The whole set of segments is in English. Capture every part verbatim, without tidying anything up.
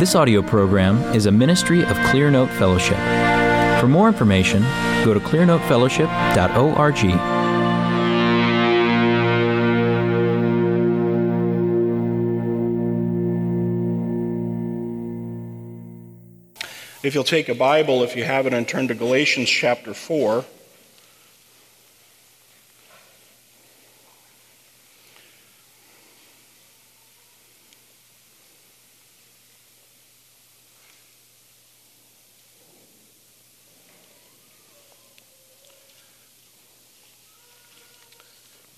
This audio program is a ministry of Clear Note Fellowship. For more information, go to clear note fellowship dot org. If you'll take a Bible, if you have it, and turn to Galatians chapter four.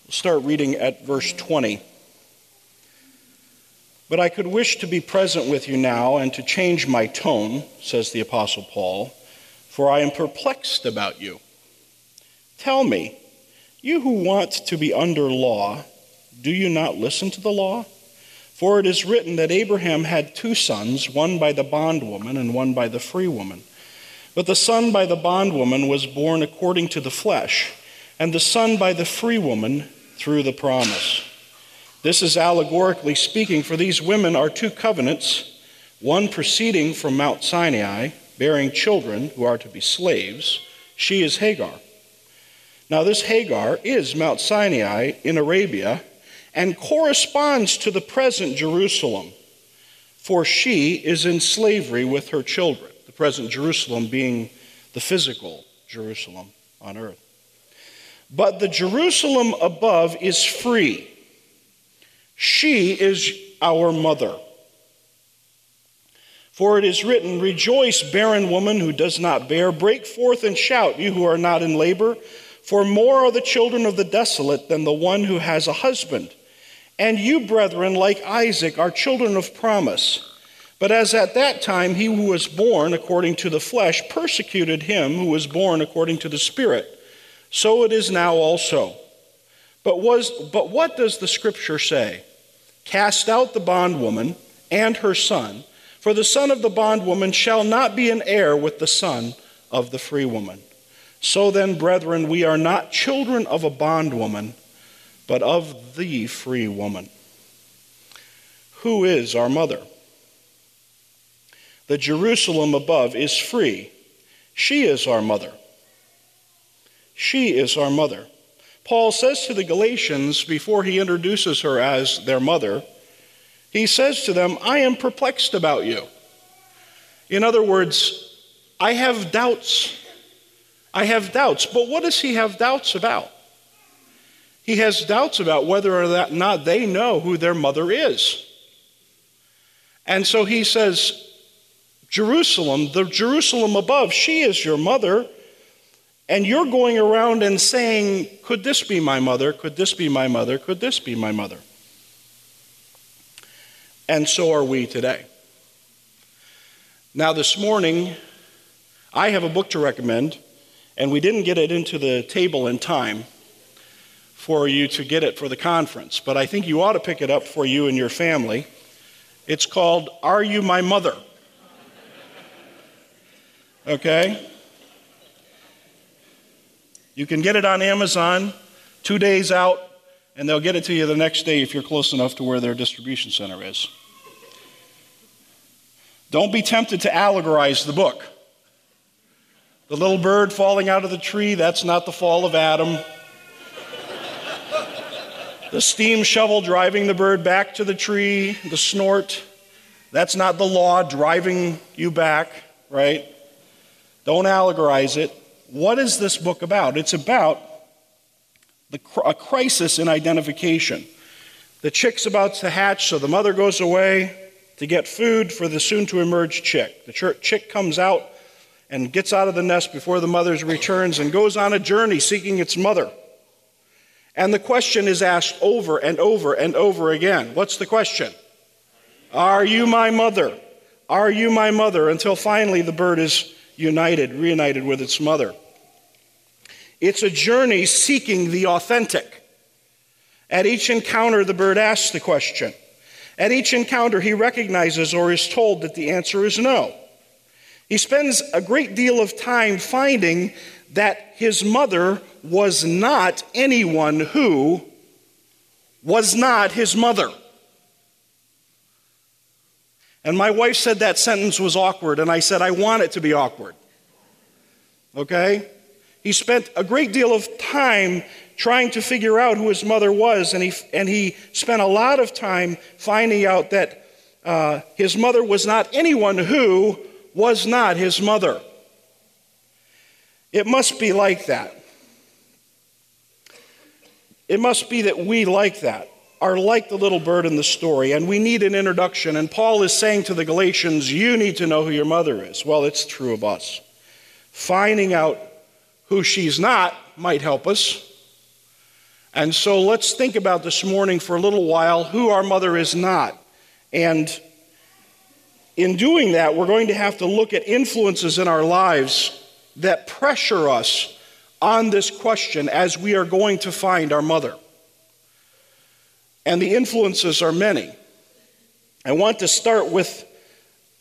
We'll start reading at verse twenty. But I could wish to be present with you now and to change my tone, says the Apostle Paul, for I am perplexed about you. Tell me, you who want to be under law, do you not listen to the law? For it is written that Abraham had two sons, one by the bondwoman and one by the free woman. But the son by the bondwoman was born according to the flesh, and the son by the free woman through the promise. This is allegorically speaking, for these women are two covenants, one proceeding from Mount Sinai, bearing children who are to be slaves. She is Hagar. Now this Hagar is Mount Sinai in Arabia and corresponds to the present Jerusalem, for she is in slavery with her children, the present Jerusalem being the physical Jerusalem on earth. But the Jerusalem above is free. She is our mother. For it is written, rejoice, barren woman who does not bear. Break forth and shout, you who are not in labor. For more are the children of the desolate than the one who has a husband. And you, brethren, like Isaac, are children of promise. But as at that time he who was born according to the flesh persecuted him who was born according to the Spirit, so it is now also. But, was, but what does the Scripture say? Cast out the bondwoman and her son, for the son of the bondwoman shall not be an heir with the son of the free woman. So then, brethren, we are not children of a bondwoman, but of the free woman. Who is our mother? The Jerusalem above is free. She is our mother. She is our mother. Paul says to the Galatians, before he introduces her as their mother, he says to them, I am perplexed about you. In other words, I have doubts. I have doubts. But what does he have doubts about? He has doubts about whether or not they know who their mother is. And so he says, Jerusalem, the Jerusalem above, she is your mother. And you're going around and saying, could this be my mother? Could this be my mother? Could this be my mother? And so are we today. Now this morning, I have a book to recommend, and we didn't get it into the table in time for you to get it for the conference, but I think you ought to pick it up for you and your family. It's called, Are You My Mother? Okay? You can get it on Amazon, two days out, and they'll get it to you the next day if you're close enough to where their distribution center is. Don't be tempted to allegorize the book. The little bird falling out of the tree, that's not the fall of Adam. The steam shovel driving the bird back to the tree, the snort, that's not the law driving you back, right? Don't allegorize it. What is this book about? It's about the, a crisis in identification. The chick's about to hatch, so the mother goes away to get food for the soon-to-emerge chick. The chick comes out and gets out of the nest before the mother returns and goes on a journey seeking its mother. And the question is asked over and over and over again. What's the question? Are you my mother? Are you my mother? Until finally the bird is united, reunited with its mother. It's a journey seeking the authentic. At each encounter, the bird asks the question. At each encounter, he recognizes or is told that the answer is no. He spends a great deal of time finding that his mother was not anyone who was not his mother. And my wife said that sentence was awkward, and I said, I want it to be awkward. Okay? He spent a great deal of time trying to figure out who his mother was, and he, and he spent a lot of time finding out that uh, his mother was not anyone who was not his mother. It must be like that. It must be that we like that, are like the little bird in the story, and we need an introduction. And Paul is saying to the Galatians, you need to know who your mother is. Well, it's true of us. Finding out who she's not might help us. And so let's think about this morning for a little while who our mother is not. And in doing that, we're going to have to look at influences in our lives that pressure us on this question as we are going to find our mother. And the influences are many. I want to start with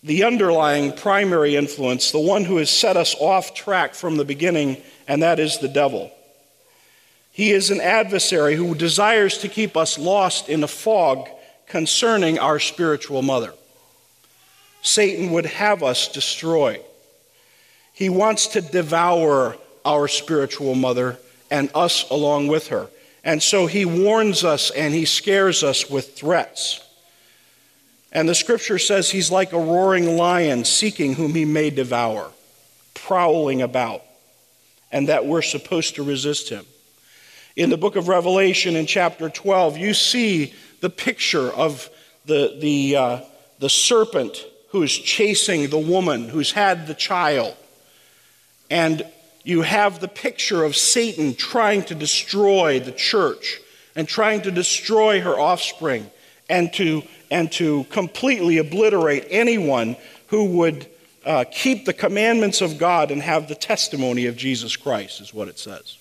the underlying primary influence, the one who has set us off track from the beginning, and that is the devil. He is an adversary who desires to keep us lost in a fog concerning our spiritual mother. Satan would have us destroyed. He wants to devour our spiritual mother and us along with her. And so he warns us and he scares us with threats. And the scripture says he's like a roaring lion seeking whom he may devour, prowling about, and that we're supposed to resist him. In the book of Revelation in chapter twelve, you see the picture of the, the, uh, the serpent who is chasing the woman who's had the child. And you have the picture of Satan trying to destroy the church and trying to destroy her offspring and to, and to completely obliterate anyone who would uh, keep the commandments of God and have the testimony of Jesus Christ, is what it says.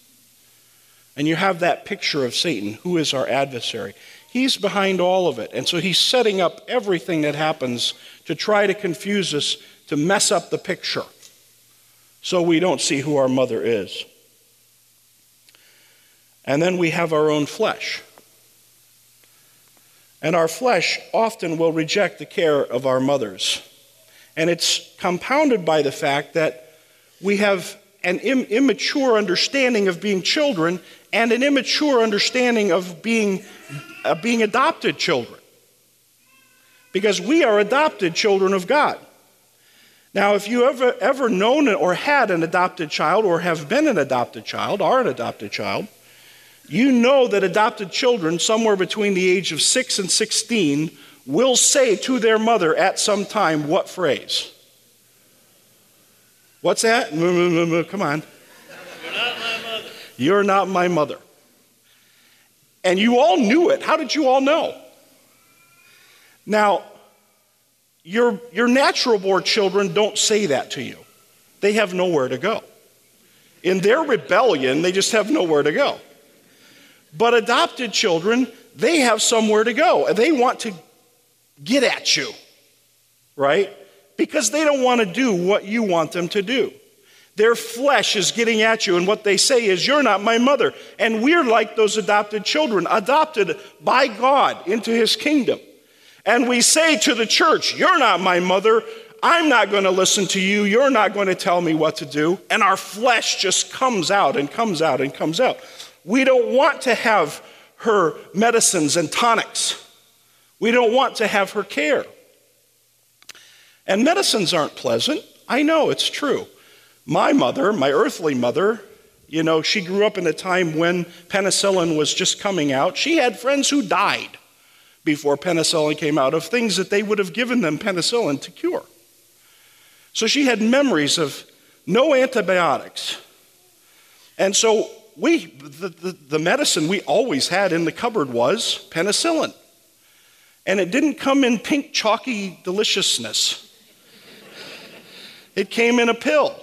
And you have that picture of Satan, who is our adversary. He's behind all of it, and so he's setting up everything that happens to try to confuse us, to mess up the picture, so we don't see who our mother is. And then we have our own flesh. And our flesh often will reject the care of our mothers. And it's compounded by the fact that we have an im- immature understanding of being children and an immature understanding of being, uh, being adopted children. Because we are adopted children of God. Now, if you ever ever known or had an adopted child or have been an adopted child, are an adopted child, you know that adopted children somewhere between the age of six and sixteen will say to their mother at some time what phrase? What's that? Come on. You're not my mother. You're not my mother. And you all knew it. How did you all know? Now, Your, your natural-born children don't say that to you. They have nowhere to go. In their rebellion, they just have nowhere to go. But adopted children, they have somewhere to go. They want to get at you, right? Because they don't want to do what you want them to do. Their flesh is getting at you, and what they say is, you're not my mother. And we're like those adopted children, adopted by God into his kingdom. And we say to the church, you're not my mother, I'm not going to listen to you, you're not going to tell me what to do, and our flesh just comes out and comes out and comes out. We don't want to have her medicines and tonics. We don't want to have her care. And medicines aren't pleasant. I know, it's true. My mother, my earthly mother, you know, she grew up in a time when penicillin was just coming out. She had friends who died before penicillin came out, of things that they would have given them penicillin to cure. So she had memories of no antibiotics. And so we, the, the, the medicine we always had in the cupboard was penicillin. And it didn't come in pink, chalky deliciousness. It came in a pill.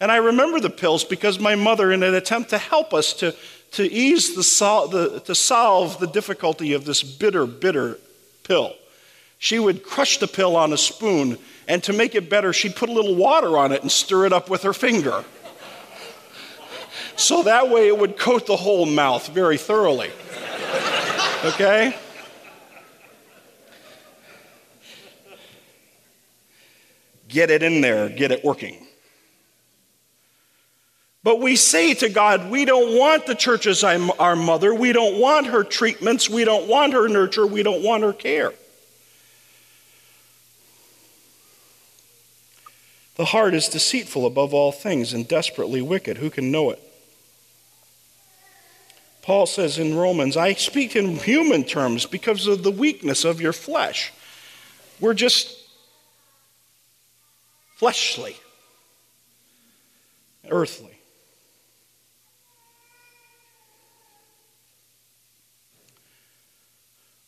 And I remember the pills because my mother, in an attempt to help us to to ease the, sol- the, to solve the difficulty of this bitter, bitter pill. She would crush the pill on a spoon, and to make it better, she'd put a little water on it and stir it up with her finger. So that way it would coat the whole mouth very thoroughly, okay? Get it in there, get it working. But we say to God, we don't want the church as our mother. We don't want her treatments. We don't want her nurture. We don't want her care. The heart is deceitful above all things and desperately wicked. Who can know it? Paul says in Romans, I speak in human terms because of the weakness of your flesh. We're just fleshly, earthly.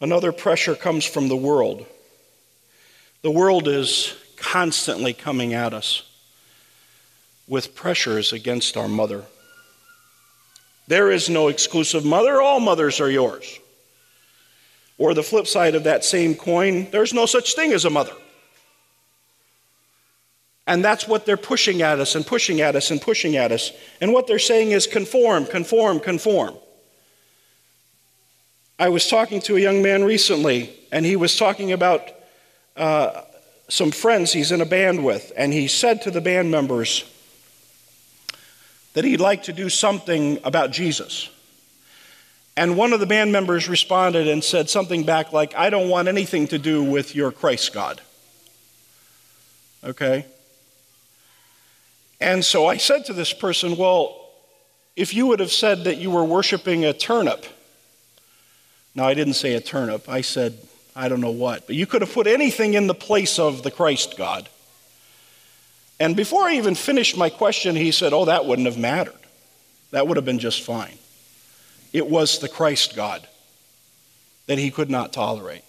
Another pressure comes from the world. The world is constantly coming at us with pressures against our mother. There is no exclusive mother. All mothers are yours. Or the flip side of that same coin, there's no such thing as a mother. And that's what they're pushing at us and pushing at us and pushing at us. And what they're saying is conform, conform, conform. I was talking to a young man recently, and he was talking about uh, some friends he's in a band with, and he said to the band members that he'd like to do something about Jesus. And one of the band members responded and said something back like, I don't want anything to do with your Christ God. Okay? And so I said to this person, well, if you would have said that you were worshiping a turnip, no, I didn't say a turnip. I said, I don't know what. But you could have put anything in the place of the Christ God. And before I even finished my question, he said, oh, that wouldn't have mattered. That would have been just fine. It was the Christ God that he could not tolerate.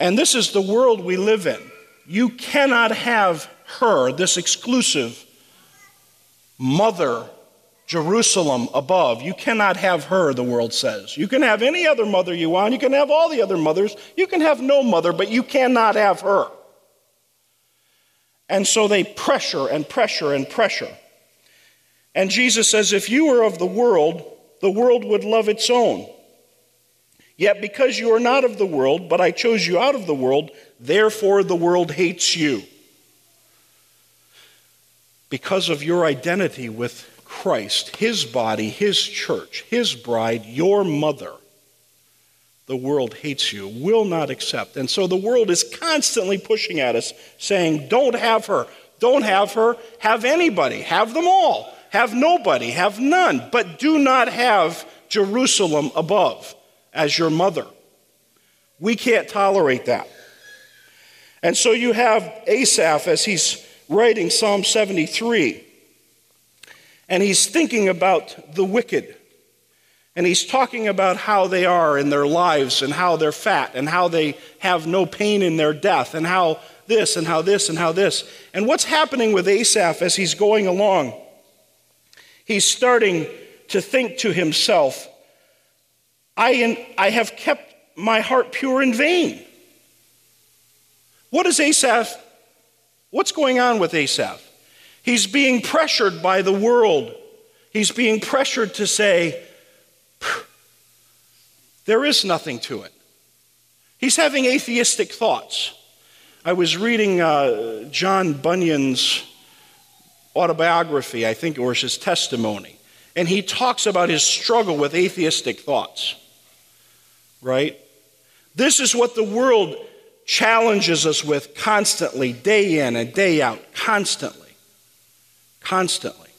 And this is the world we live in. You cannot have her, this exclusive mother Jerusalem above, you cannot have her, the world says. You can have any other mother you want. You can have all the other mothers. You can have no mother, but you cannot have her. And so they pressure and pressure and pressure. And Jesus says, if you were of the world, the world would love its own. Yet because you are not of the world, but I chose you out of the world, therefore the world hates you. Because of your identity with Christ, his body, his church, his bride, your mother, the world hates you, will not accept. And so the world is constantly pushing at us, saying, don't have her, don't have her, have anybody, have them all, have nobody, have none, but do not have Jerusalem above as your mother. We can't tolerate that. And so you have Asaph as he's writing Psalm seventy-three. And he's thinking about the wicked. And he's talking about how they are in their lives and how they're fat and how they have no pain in their death and how this and how this and how this. And what's happening with Asaph as he's going along? He's starting to think to himself, I, in, I have kept my heart pure in vain. What is Asaph? What's going on with Asaph? He's being pressured by the world. He's being pressured to say, there is nothing to it. He's having atheistic thoughts. I was reading uh, John Bunyan's autobiography, I think, or his testimony, and he talks about his struggle with atheistic thoughts, right? This is what the world challenges us with constantly, day in and day out, constantly. Constantly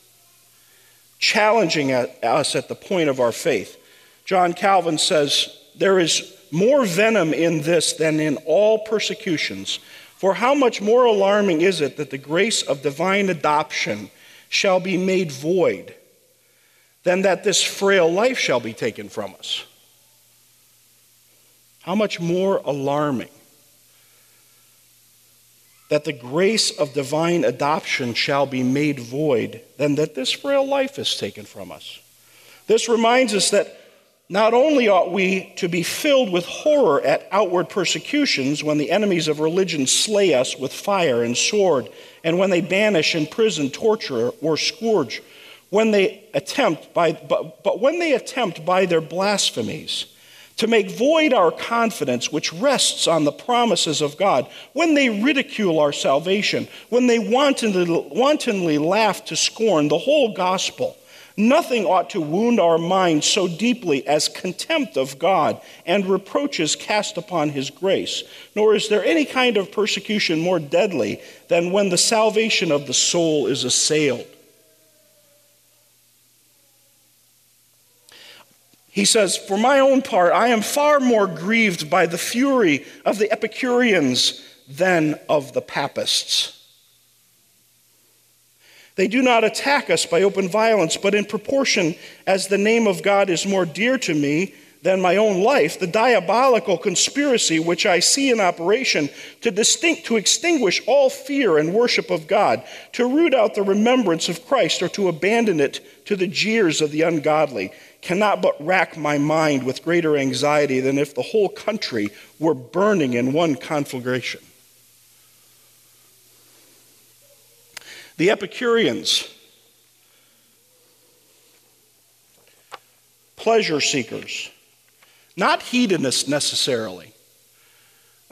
challenging at us at the point of our faith. John Calvin says, there is more venom in this than in all persecutions, for how much more alarming is it that the grace of divine adoption shall be made void than that this frail life shall be taken from us? How much more alarming that the grace of divine adoption shall be made void, than that this frail life is taken from us. This reminds us that not only ought we to be filled with horror at outward persecutions when the enemies of religion slay us with fire and sword, and when they banish, imprison, torture, or scourge, when they attempt by, but, but when they attempt by their blasphemies to make void our confidence, which rests on the promises of God. When they ridicule our salvation, when they wantonly, wantonly laugh to scorn the whole gospel, nothing ought to wound our minds so deeply as contempt of God and reproaches cast upon his grace. Nor is there any kind of persecution more deadly than when the salvation of the soul is assailed. He says, for my own part, I am far more grieved by the fury of the Epicureans than of the Papists. They do not attack us by open violence, but in proportion as the name of God is more dear to me than my own life, the diabolical conspiracy which I see in operation to, distinct, to extinguish all fear and worship of God, to root out the remembrance of Christ, or to abandon it to the jeers of the ungodly, cannot but rack my mind with greater anxiety than if the whole country were burning in one conflagration. The Epicureans, pleasure seekers, not hedonists necessarily,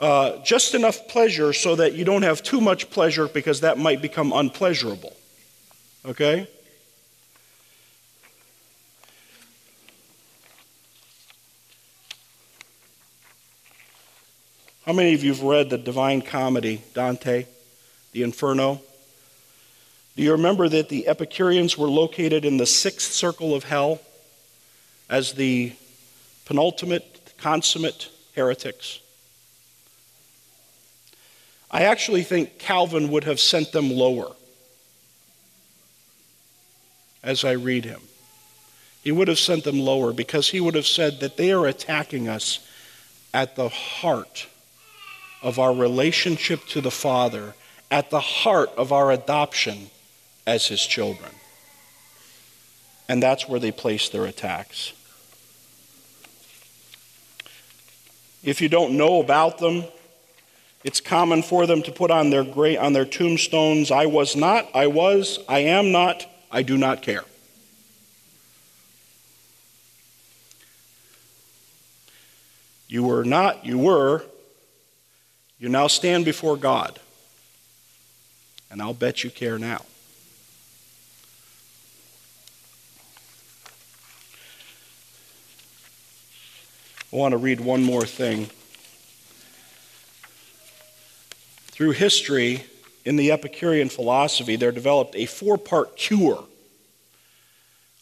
uh, just enough pleasure so that you don't have too much pleasure because that might become unpleasurable, okay? How many of you have read the Divine Comedy, Dante, the Inferno? Do you remember that the Epicureans were located in the sixth circle of hell as the penultimate, consummate heretics? I actually think Calvin would have sent them lower as I read him. He would have sent them lower because he would have said that they are attacking us at the heart of our relationship to the Father, at the heart of our adoption as his children. And that's where they place their attacks. If you don't know about them, it's common for them to put on their gra- on their tombstones, I was not, I was, I am not, I do not care. You were not, you were, you now stand before God. And I'll bet you care now. I want to read one more thing. Through history, in the Epicurean philosophy, there developed a four-part cure.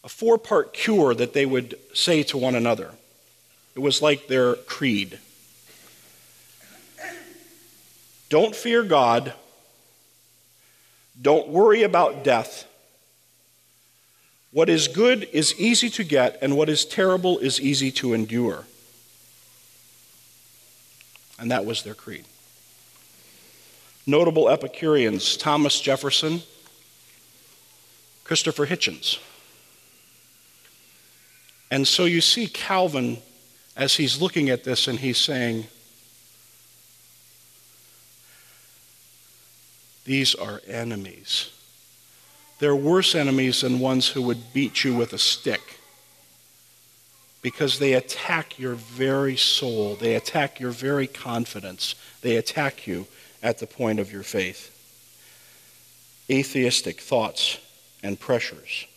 A four-part cure that they would say to one another. It was like their creed. Don't fear God. Don't worry about death. What is good is easy to get, and what is terrible is easy to endure. And that was their creed. Notable Epicureans, Thomas Jefferson, Christopher Hitchens. And so you see Calvin as he's looking at this and he's saying, these are enemies. They're worse enemies than ones who would beat you with a stick because they attack your very soul. They attack your very confidence. They attack you at the point of your faith. Atheistic thoughts and pressures.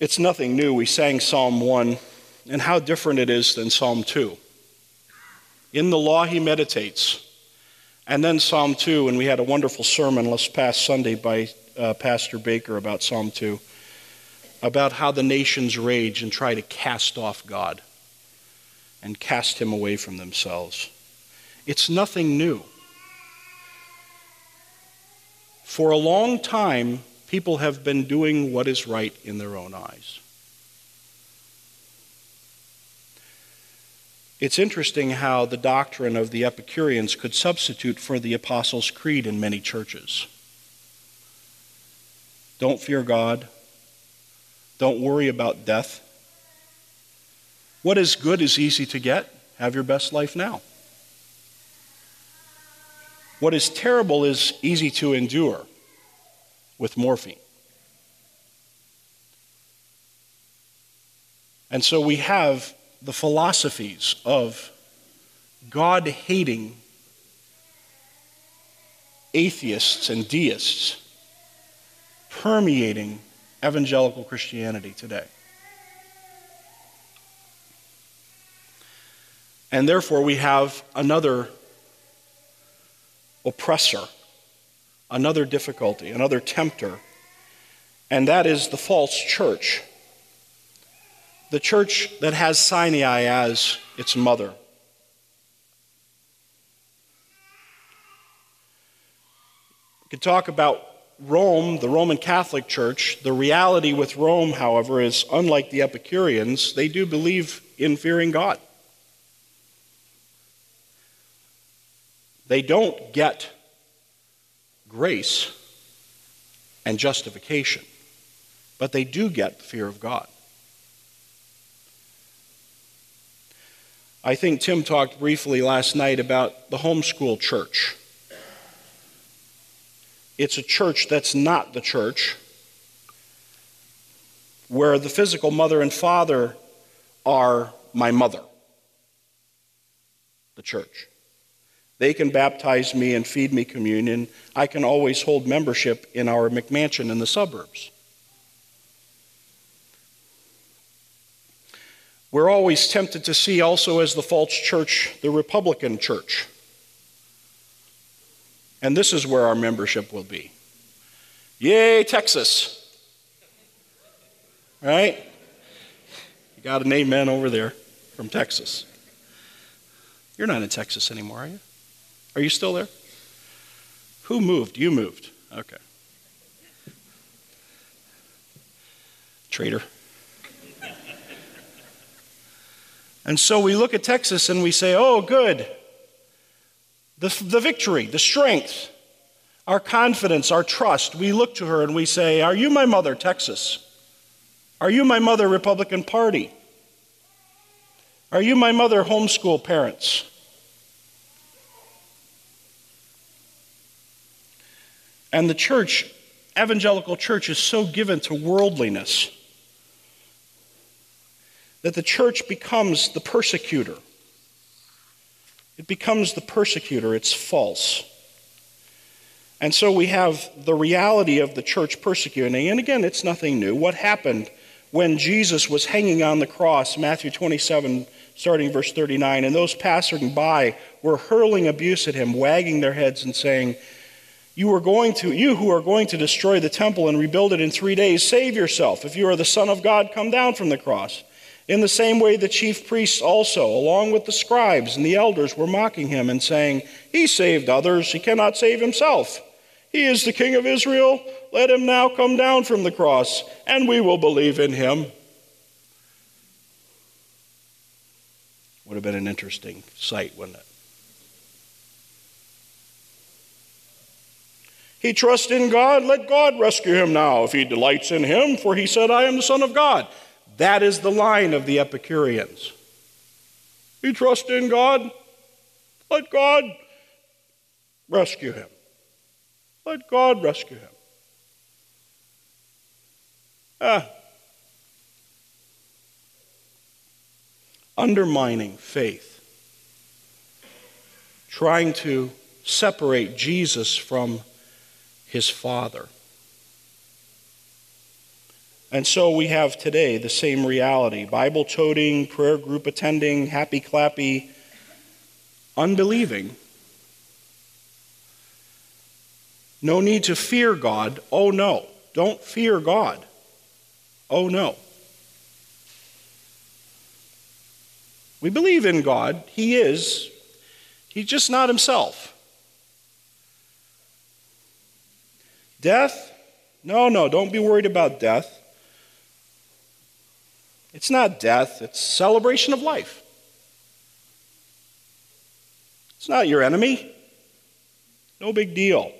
It's nothing new. We sang Psalm one, and how different it is than Psalm two. In the law he meditates. And then Psalm two, and we had a wonderful sermon last past Sunday by uh, Pastor Baker about Psalm two, about how the nations rage and try to cast off God and cast him away from themselves. It's nothing new. For a long time, people have been doing what is right in their own eyes. It's interesting how the doctrine of the Epicureans could substitute for the Apostles' Creed in many churches. Don't fear God. Don't worry about death. What is good is easy to get. Have your best life now. What is terrible is easy to endure with morphine. And so we have the philosophies of God-hating atheists and deists permeating evangelical Christianity today. And therefore we have another oppressor, another difficulty, another tempter, and that is the false church. The church that has Sinai as its mother. We could talk about Rome, the Roman Catholic Church. The reality with Rome, however, is unlike the Epicureans, they do believe in fearing God. They don't get grace and justification, but they do get the fear of God. I think Tim talked briefly last night about the homeschool church. It's a church that's not the church, where the physical mother and father are my mother, the church. They can baptize me and feed me communion. I can always hold membership in our McMansion in the suburbs. We're always tempted to see also as the false church, the Republican church. And this is where our membership will be. Yay, Texas. Right? You got an amen over there from Texas. You're not in Texas anymore, are you? Are you still there? Who moved? You moved. Okay. Traitor. And so we look at Texas and we say, oh, good. The, the victory, the strength, our confidence, our trust. We look to her and we say, are you my mother, Texas? Are you my mother, Republican Party? Are you my mother, homeschool parents? And the church, evangelical church, is so given to worldliness that the church becomes the persecutor. It becomes the persecutor. It's false. And so we have the reality of the church persecuting. And again, it's nothing new. What happened when Jesus was hanging on the cross, Matthew twenty-seven, starting verse thirty-nine, and those passing by were hurling abuse at him, wagging their heads and saying, You are going to, you who are going to destroy the temple and rebuild it in three days, save yourself. If you are the Son of God, come down from the cross. In the same way, the chief priests also, along with the scribes and the elders, were mocking him and saying, He saved others, he cannot save himself. He is the King of Israel. Let him now come down from the cross, and we will believe in him. Would have been an interesting sight, wouldn't it? He trusts in God. Let God rescue him now if he delights in him, for he said, I am the Son of God. That is the line of the Epicureans. He trusts in God. Let God rescue him. Let God rescue him. Ah. Undermining faith. Trying to separate Jesus from his Father. And so we have today the same reality. Bible toting, prayer group attending, happy clappy, unbelieving. No need to fear God. Oh no, don't fear God. Oh no. We believe in God. He is. He's just not himself. Death? No, no, don't be worried about death. It's not death, it's celebration of life. It's not your enemy. No big deal.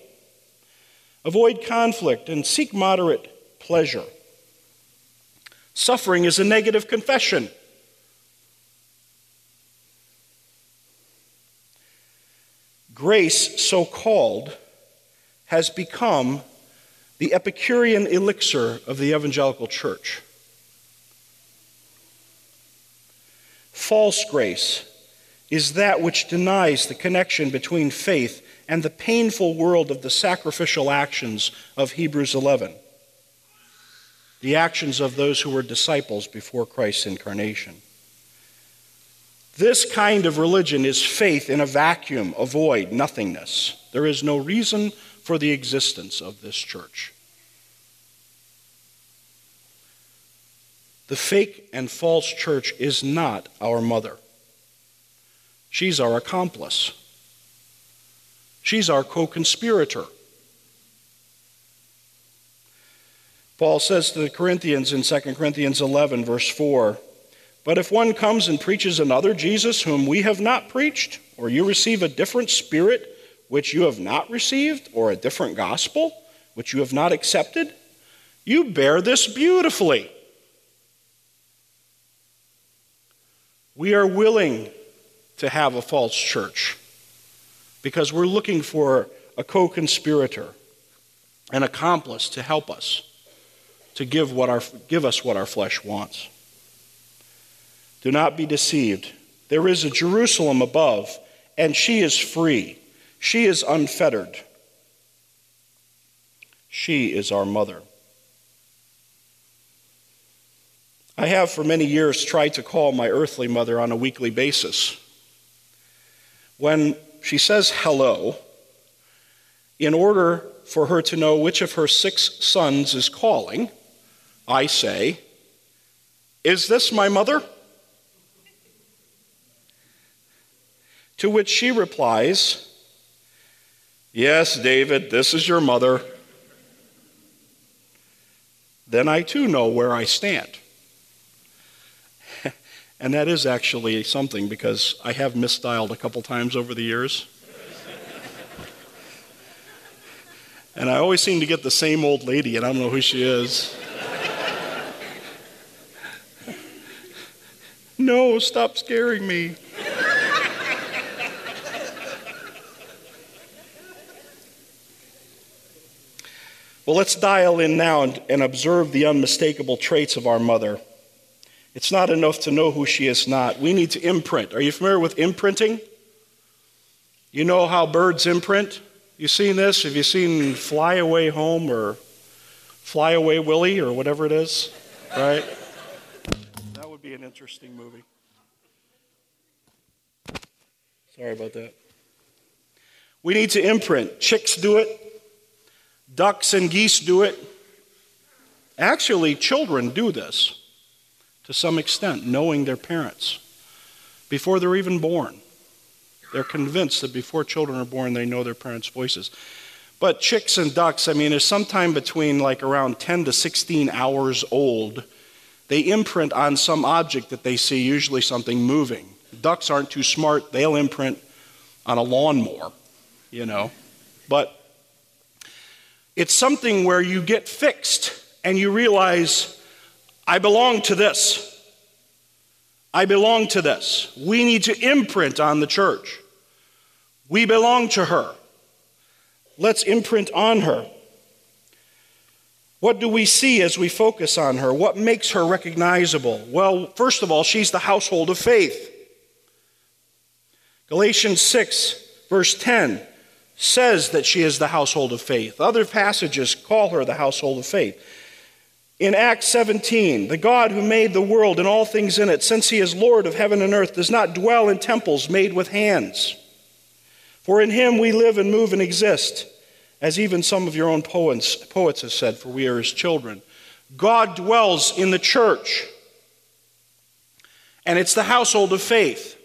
Avoid conflict and seek moderate pleasure. Suffering is a negative confession. Grace, so called, has become the Epicurean elixir of the evangelical church. False grace is that which denies the connection between faith and the painful world of the sacrificial actions of Hebrews eleven, the actions of those who were disciples before Christ's incarnation. This kind of religion is faith in a vacuum, a void, nothingness. There is no reason for the existence of this church. The fake and false church is not our mother. She's our accomplice. She's our co-conspirator. Paul says to the Corinthians in Second Corinthians eleven, verse four, "But if one comes and preaches another Jesus whom we have not preached, or you receive a different spirit which you have not received, or a different gospel which you have not accepted, you bear this beautifully." We are willing to have a false church because we're looking for a co-conspirator, an accomplice to help us, to give, what our, give us what our flesh wants. Do not be deceived. There is a Jerusalem above, and she is free. She is unfettered. She is our mother. I have for many years tried to call my earthly mother on a weekly basis. When she says hello, in order for her to know which of her six sons is calling, I say, "Is this my mother?" To which she replies, "Yes, David, this is your mother." Then I too know where I stand. And that is actually something, because I have misdialed a couple times over the years. And I always seem to get the same old lady, and I don't know who she is. No, stop scaring me. Well, let's dial in now and, and observe the unmistakable traits of our mother. It's not enough to know who she is not. We need to imprint. Are you familiar with imprinting? You know how birds imprint? You seen this? Have you seen Fly Away Home or Fly Away Willie or whatever it is? Right? That would be an interesting movie. Sorry about that. We need to imprint. Chicks do it. Ducks and geese do it. Actually, children do this to some extent, knowing their parents before they're even born. They're convinced that before children are born, they know their parents' voices. But chicks and ducks, I mean, there's sometime between like around ten to sixteen hours old, they imprint on some object that they see, usually something moving. Ducks aren't too smart. They'll imprint on a lawnmower, you know. But it's something where you get fixed and you realize, I belong to this. I belong to this. We need to imprint on the church. We belong to her. Let's imprint on her. What do we see as we focus on her? What makes her recognizable? Well, first of all, she's the household of faith. Galatians six, verse ten. Says that she is the household of faith. Other passages call her the household of faith. In Acts seventeen, the God who made the world and all things in it, since he is Lord of heaven and earth, does not dwell in temples made with hands. For in him we live and move and exist, as even some of your own poets, poets have said, for we are his children. God dwells in the church, and it's the household of faith.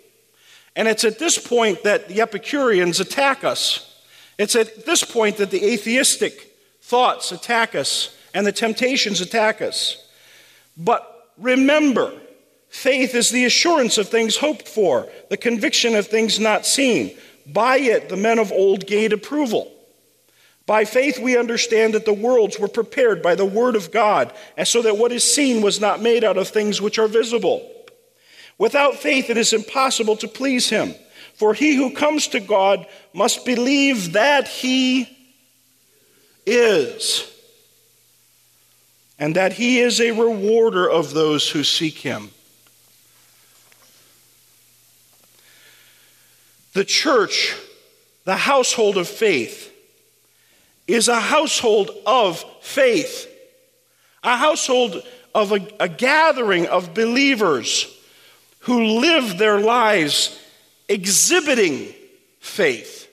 And it's at this point that the Epicureans attack us. It's at this point that the atheistic thoughts attack us and the temptations attack us. But remember, faith is the assurance of things hoped for, the conviction of things not seen. By it, the men of old gained approval. By faith, we understand that the worlds were prepared by the word of God, and so that what is seen was not made out of things which are visible. Without faith, it is impossible to please him. For he who comes to God must believe that he is, and that he is a rewarder of those who seek him. The church, the household of faith, is a household of faith, a household of a, a gathering of believers who live their lives exhibiting faith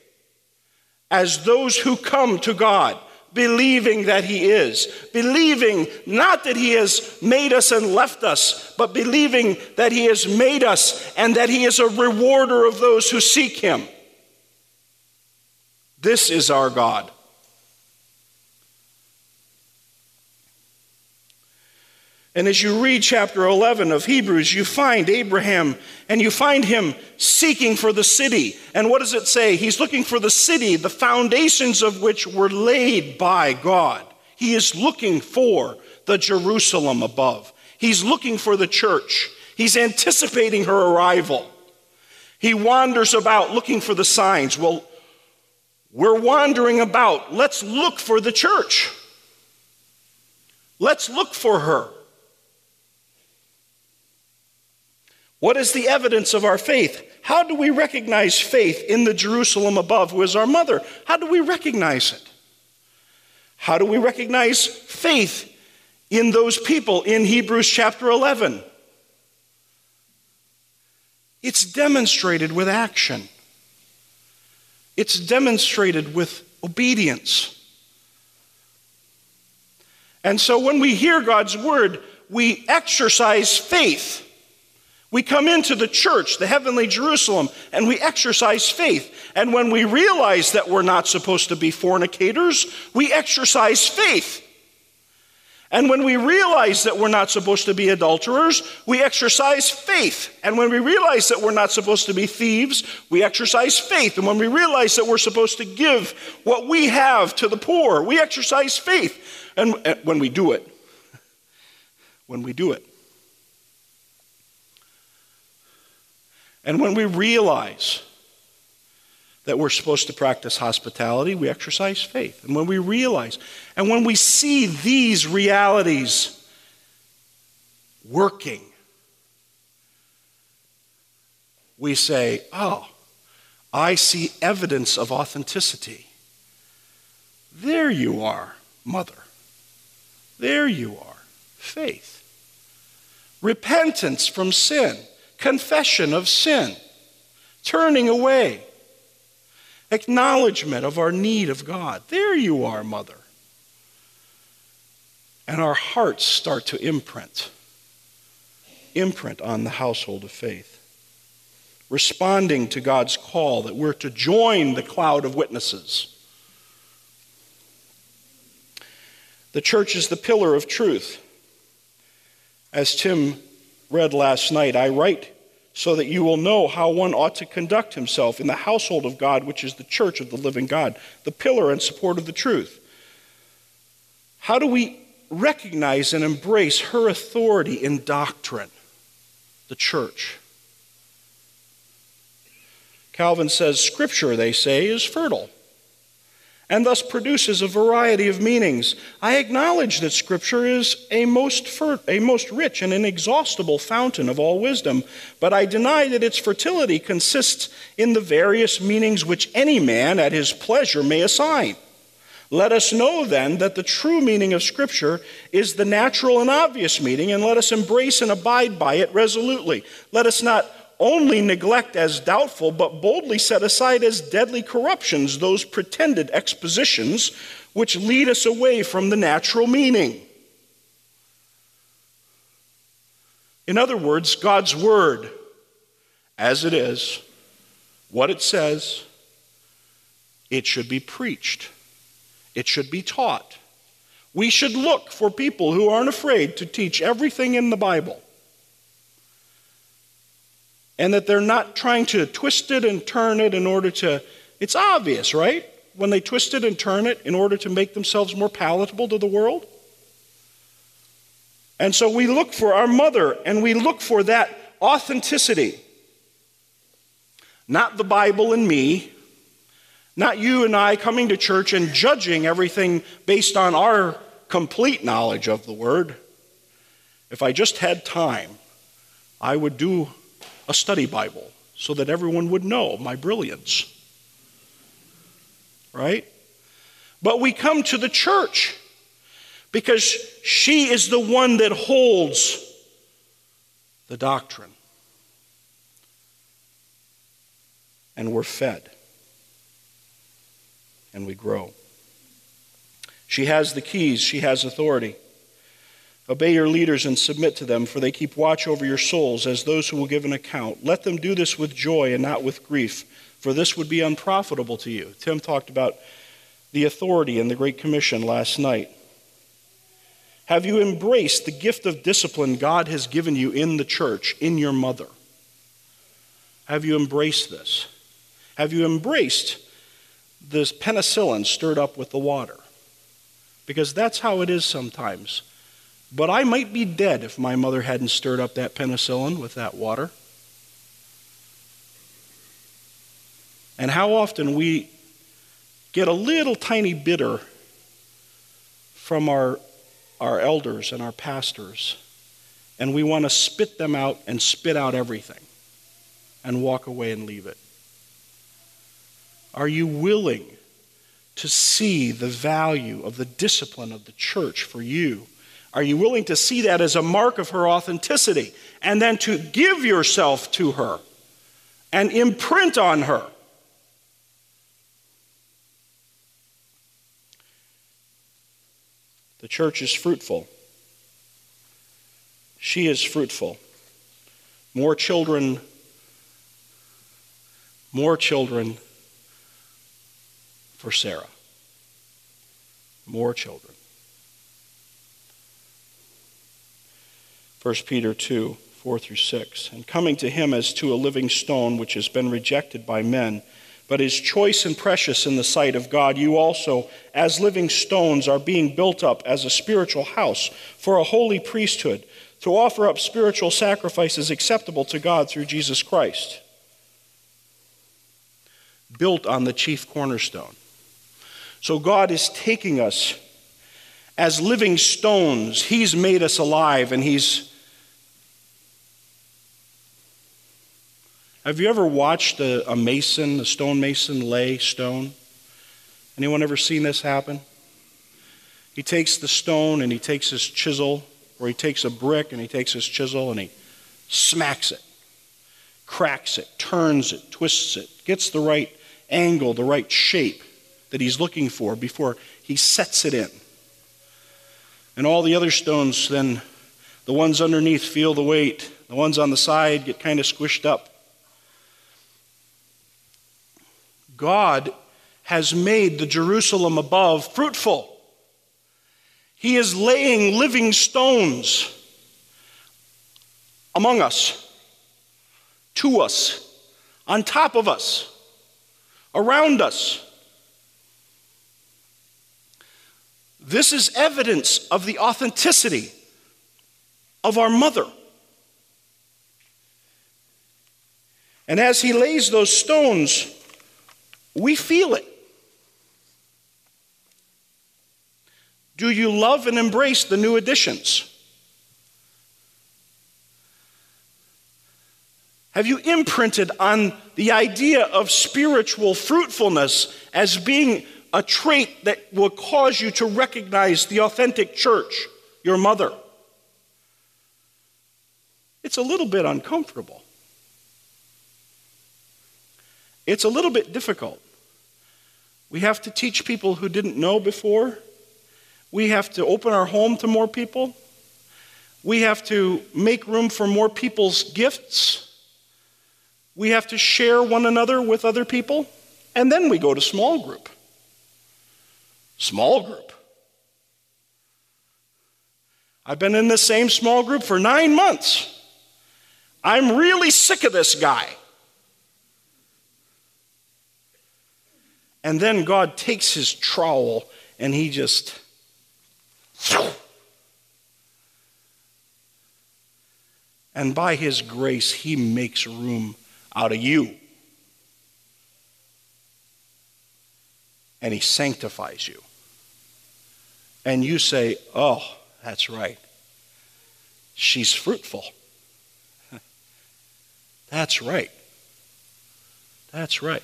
as those who come to God, believing that he is, believing not that he has made us and left us, but believing that he has made us and that he is a rewarder of those who seek him. This is our God. And as you read chapter eleven of Hebrews, you find Abraham, and you find him seeking for the city. And what does it say? He's looking for the city, the foundations of which were laid by God. He is looking for the Jerusalem above. He's looking for the church. He's anticipating her arrival. He wanders about looking for the signs. Well, we're wandering about. Let's look for the church. Let's look for her. What is the evidence of our faith? How do we recognize faith in the Jerusalem above, who is our mother? How do we recognize it? How do we recognize faith in those people in Hebrews chapter eleven? It's demonstrated with action. It's demonstrated with obedience. And so when we hear God's word, we exercise faith. We come into the church, the heavenly Jerusalem, and we exercise faith. And when we realize that we're not supposed to be fornicators, we exercise faith. And when we realize that we're not supposed to be adulterers, we exercise faith. And when we realize that we're not supposed to be thieves, we exercise faith. And when we realize that we're supposed to give what we have to the poor, we exercise faith. And when we do it, when we do it. And when we realize that we're supposed to practice hospitality, we exercise faith. And when we realize, and when we see these realities working, we say, oh, I see evidence of authenticity. There you are, mother. There you are, faith. Repentance from sin. Confession of sin, turning away, acknowledgement of our need of God. There you are, mother. And our hearts start to imprint, imprint on the household of faith, responding to God's call that we're to join the cloud of witnesses. The church is the pillar of truth. As Tim read last night, I write so that you will know how one ought to conduct himself in the household of God, which is the church of the living God, the pillar and support of the truth. How do we recognize and embrace her authority in doctrine, the church? Calvin says, Scripture, they say, is fertile and thus produces a variety of meanings. I acknowledge that Scripture is a most fer- a most rich and inexhaustible fountain of all wisdom, but I deny that its fertility consists in the various meanings which any man at his pleasure may assign. Let us know then that the true meaning of Scripture is the natural and obvious meaning, and let us embrace and abide by it resolutely. Let us not only neglect as doubtful, but boldly set aside as deadly corruptions those pretended expositions which lead us away from the natural meaning. In other words, God's word, as it is, what it says, it should be preached. It should be taught. We should look for people who aren't afraid to teach everything in the Bible. And that they're not trying to twist it and turn it in order to, it's obvious, right? When they twist it and turn it in order to make themselves more palatable to the world. And so we look for our mother, and we look for that authenticity. Not the Bible and me, not you and I coming to church and judging everything based on our complete knowledge of the Word. If I just had time, I would do a study Bible so that everyone would know my brilliance. Right? But we come to the church because she is the one that holds the doctrine. And we're fed. And we grow. She has the keys. She has authority. Obey your leaders and submit to them, for they keep watch over your souls as those who will give an account. Let them do this with joy and not with grief, for this would be unprofitable to you. Tim talked about the authority in the Great Commission last night. Have you embraced the gift of discipline God has given you in the church, in your mother? Have you embraced this? Have you embraced this penicillin stirred up with the water? Because that's how it is sometimes. But I might be dead if my mother hadn't stirred up that penicillin with that water. And how often we get a little tiny bitter from our, our elders and our pastors, and we want to spit them out and spit out everything and walk away and leave it. Are you willing to see the value of the discipline of the church for you? Are you willing to see that as a mark of her authenticity and then to give yourself to her and imprint on her? The church is fruitful. She is fruitful. More children, more children for Sarah. More children. First Peter two, four through six. And coming to him as to a living stone, which has been rejected by men, but is choice and precious in the sight of God, you also, as living stones, are being built up as a spiritual house for a holy priesthood, to offer up spiritual sacrifices acceptable to God through Jesus Christ. Built on the chief cornerstone. So God is taking us as living stones. He's made us alive, and he's... Have you ever watched a, a mason, a stonemason, lay stone? Anyone ever seen this happen? He takes the stone and he takes his chisel, or he takes a brick and he takes his chisel and he smacks it, cracks it, turns it, twists it, gets the right angle, the right shape that he's looking for before he sets it in. And all the other stones then, the ones underneath feel the weight, the ones on the side get kind of squished up. God has made the Jerusalem above fruitful. He is laying living stones among us, to us, on top of us, around us. This is evidence of the authenticity of our mother. And as he lays those stones, we feel it. Do you love and embrace the new additions? Have you imprinted on the idea of spiritual fruitfulness as being a trait that will cause you to recognize the authentic church, your mother? It's a little bit uncomfortable. It's a little bit difficult. We have to teach people who didn't know before. We have to open our home to more people. We have to make room for more people's gifts. We have to share one another with other people. And then we go to small group. Small group. I've been in the same small group for nine months. I'm really sick of this guy. And then God takes his trowel and he just... And by his grace, he makes room out of you and he sanctifies you. And you say, oh, that's right. She's fruitful. That's right. That's right.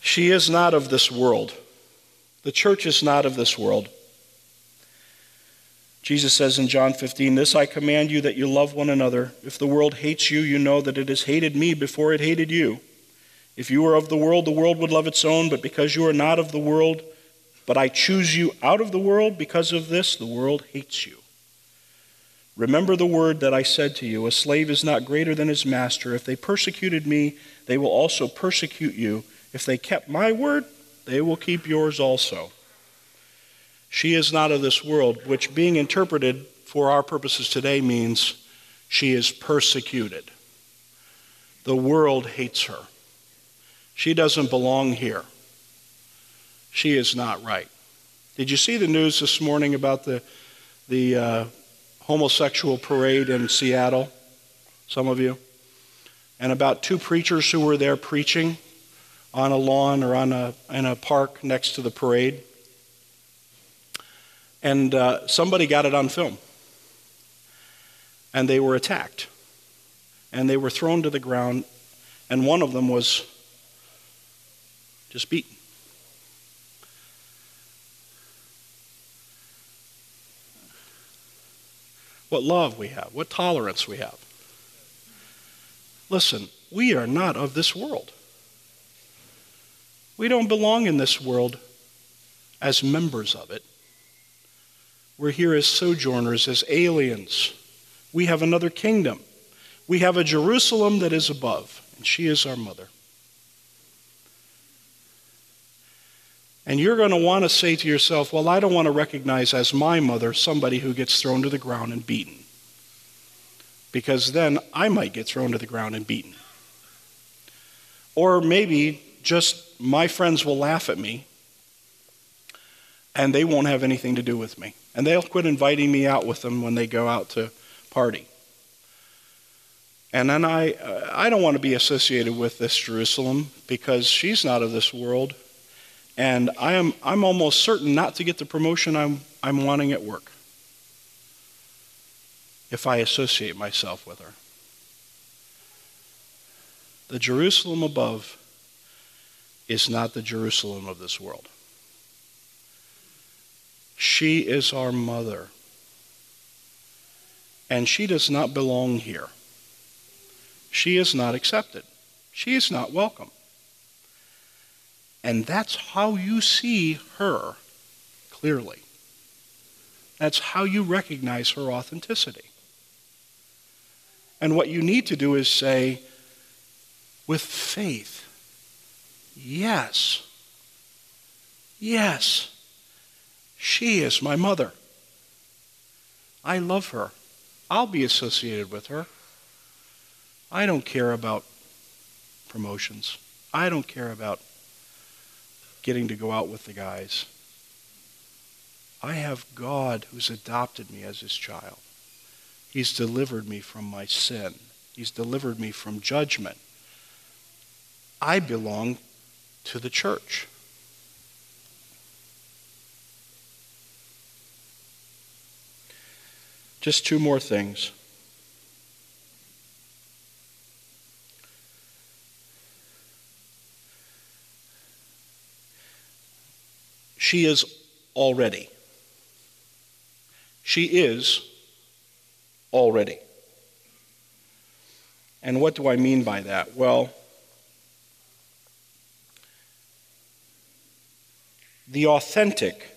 She is not of this world. The church is not of this world. Jesus says in John fifteen, "This I command you, that you love one another. If the world hates you, you know that it has hated me before it hated you. If you were of the world, the world would love its own, but because you are not of the world, but I choose you out of the world, because of this, the world hates you. Remember the word that I said to you, a slave is not greater than his master. If they persecuted me, they will also persecute you. If they kept my word, they will keep yours also." She is not of this world, which being interpreted for our purposes today means she is persecuted. The world hates her. She doesn't belong here. She is not right. Did you see the news this morning about the, the uh, homosexual parade in Seattle? Some of you. And about two preachers who were there preaching on a lawn or on a, in a park next to the parade. And uh, somebody got it on film. And they were attacked. And they were thrown to the ground. And one of them was just beaten. What love we have. What tolerance we have. Listen, we are not of this world. We don't belong in this world as members of it. We're here as sojourners, as aliens. We have another kingdom. We have a Jerusalem that is above, and she is our mother. And you're going to want to say to yourself, well, I don't want to recognize as my mother somebody who gets thrown to the ground and beaten, because then I might get thrown to the ground and beaten. Or maybe just my friends will laugh at me, and they won't have anything to do with me. And they'll quit inviting me out with them when they go out to party. And then I, uh, I don't want to be associated with this Jerusalem, because she's not of this world, and I am, I'm almost certain not to get the promotion I'm, I'm wanting at work if I associate myself with her. The Jerusalem above is not the Jerusalem of this world. She is our mother, and she does not belong here. She is not accepted. She is not welcome. And that's how you see her clearly. That's how you recognize her authenticity. And what you need to do is say, with faith, Yes, yes, she is my mother. I love her. I'll be associated with her. I don't care about promotions. I don't care about getting to go out with the guys. I have God, who's adopted me as his child. He's delivered me from my sin. He's delivered me from judgment. I belong to the church. Just two more things. She is already. She is already. And what do I mean by that? Well, the authentic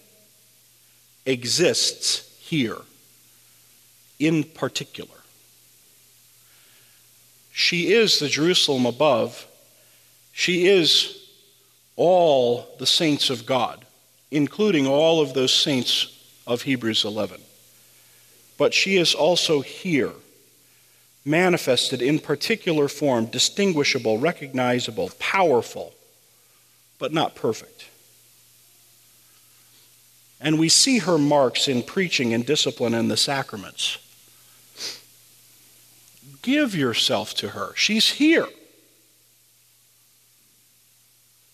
exists here in particular. She is the Jerusalem above. She is all the saints of God, including all of those saints of Hebrews eleven. But she is also here, manifested in particular form, distinguishable, recognizable, powerful, but not perfect. And we see her marks in preaching and discipline and the sacraments. Give yourself to her. She's here.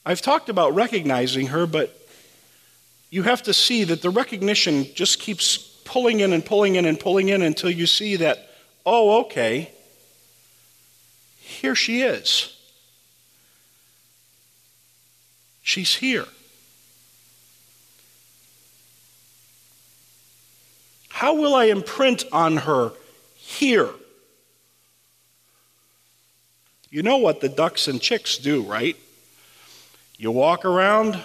I've talked about recognizing her, but you have to see that the recognition just keeps pulling in and pulling in and pulling in until you see that, oh, okay, here she is. She's here. How will I imprint on her here? You know what the ducks and chicks do, right? You walk around,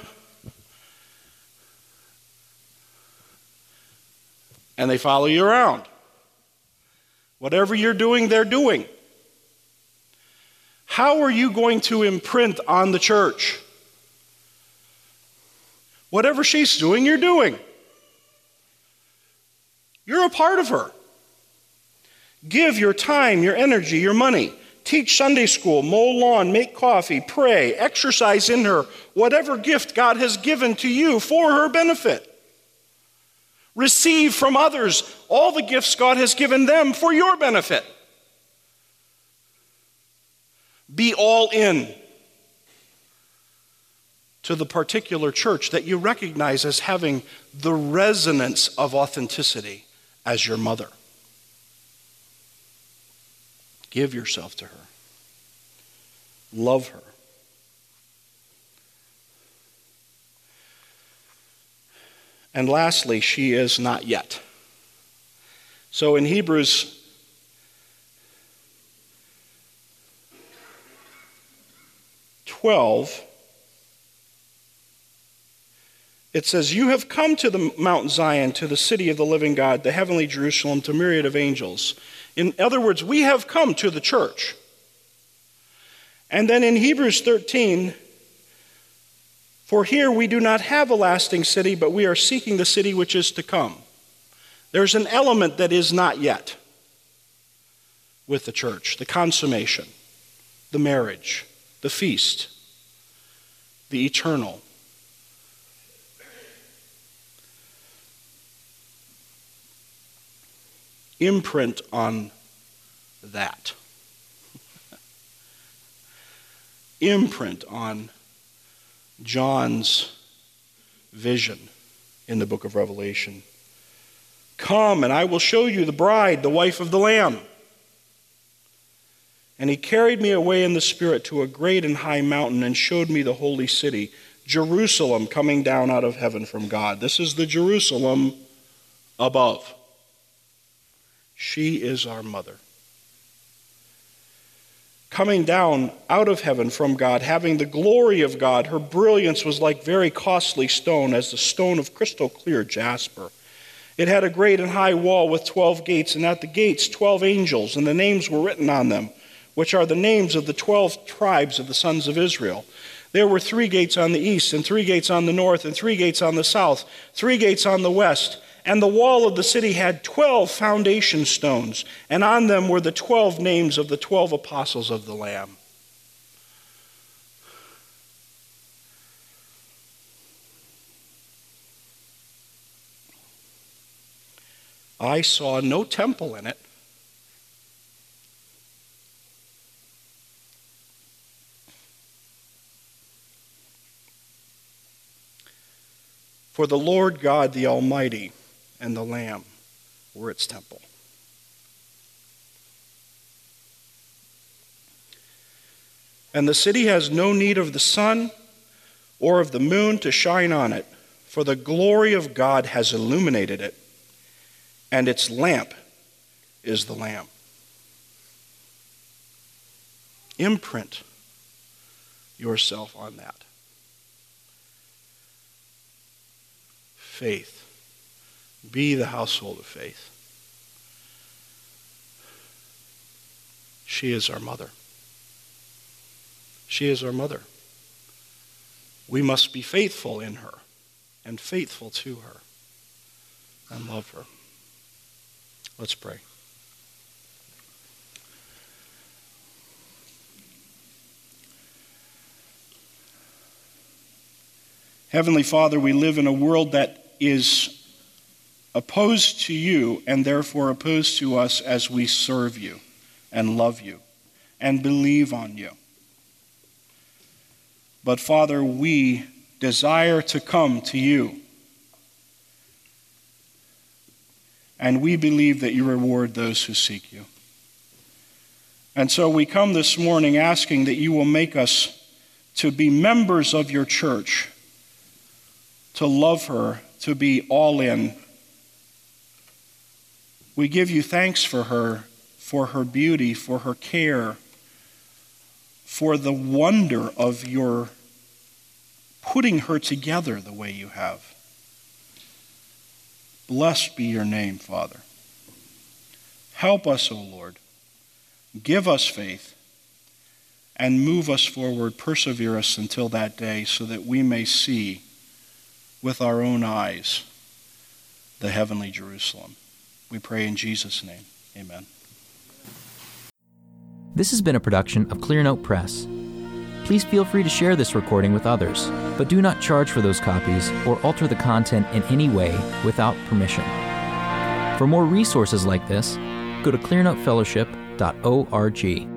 and they follow you around. Whatever you're doing, they're doing. How are you going to imprint on the church? Whatever she's doing, you're doing. You're a part of her. Give your time, your energy, your money. Teach Sunday school, mow lawn, make coffee, pray, exercise in her, whatever gift God has given to you for her benefit. Receive from others all the gifts God has given them for your benefit. Be all in to the particular church that you recognize as having the resonance of authenticity as your mother. Give yourself to her. Love her. And lastly, she is not yet. So in Hebrews twelve, it says, "You have come to the Mount Zion, to the city of the living God, the heavenly Jerusalem, to a myriad of angels." In other words, we have come to the church. And then in Hebrews thirteen, "For here we do not have a lasting city, but we are seeking the city which is to come." There's an element that is not yet with the church: the consummation, the marriage, the feast, the eternal. Imprint on that. Imprint on John's vision in the book of Revelation. "Come, and I will show you the bride, the wife of the Lamb." And he carried me away in the Spirit to a great and high mountain and showed me the holy city, Jerusalem, coming down out of heaven from God. This is the Jerusalem above. She is our mother. "Coming down out of heaven from God, having the glory of God, her brilliance was like very costly stone, as the stone of crystal clear jasper. It had a great and high wall with twelve gates, and at the gates twelve angels, and the names were written on them, which are the names of the twelve tribes of the sons of Israel. There were three gates on the east, and three gates on the north, and three gates on the south, three gates on the west. And the wall of the city had twelve foundation stones, and on them were the twelve names of the twelve apostles of the Lamb." I saw no temple in it, for the Lord God, the Almighty, and the Lamb were its temple. "And the city has no need of the sun or of the moon to shine on it, for the glory of God has illuminated it, and its lamp is the Lamb." Imprint yourself on that. Faith. Be the household of faith. She is our mother. She is our mother. We must be faithful in her and faithful to her and love her. Let's pray. Heavenly Father, we live in a world that is opposed to you and therefore opposed to us as we serve you. and love you and believe on you. But Father, we desire to come to you. And we believe that you reward those who seek you. And so we come this morning asking that you will make us to be members of your church, to love her, to be all in. We give you thanks for her, for her beauty, for her care, for the wonder of your putting her together the way you have. Blessed be your name, Father. Help us, O Lord. Give us faith and move us forward, persevere us until that day so that we may see with our own eyes the heavenly Jerusalem. We pray in Jesus' name. Amen. This has been a production of Clear Note Press. Please feel free to share this recording with others, but do not charge for those copies or alter the content in any way without permission. For more resources like this, go to clear note fellowship dot org.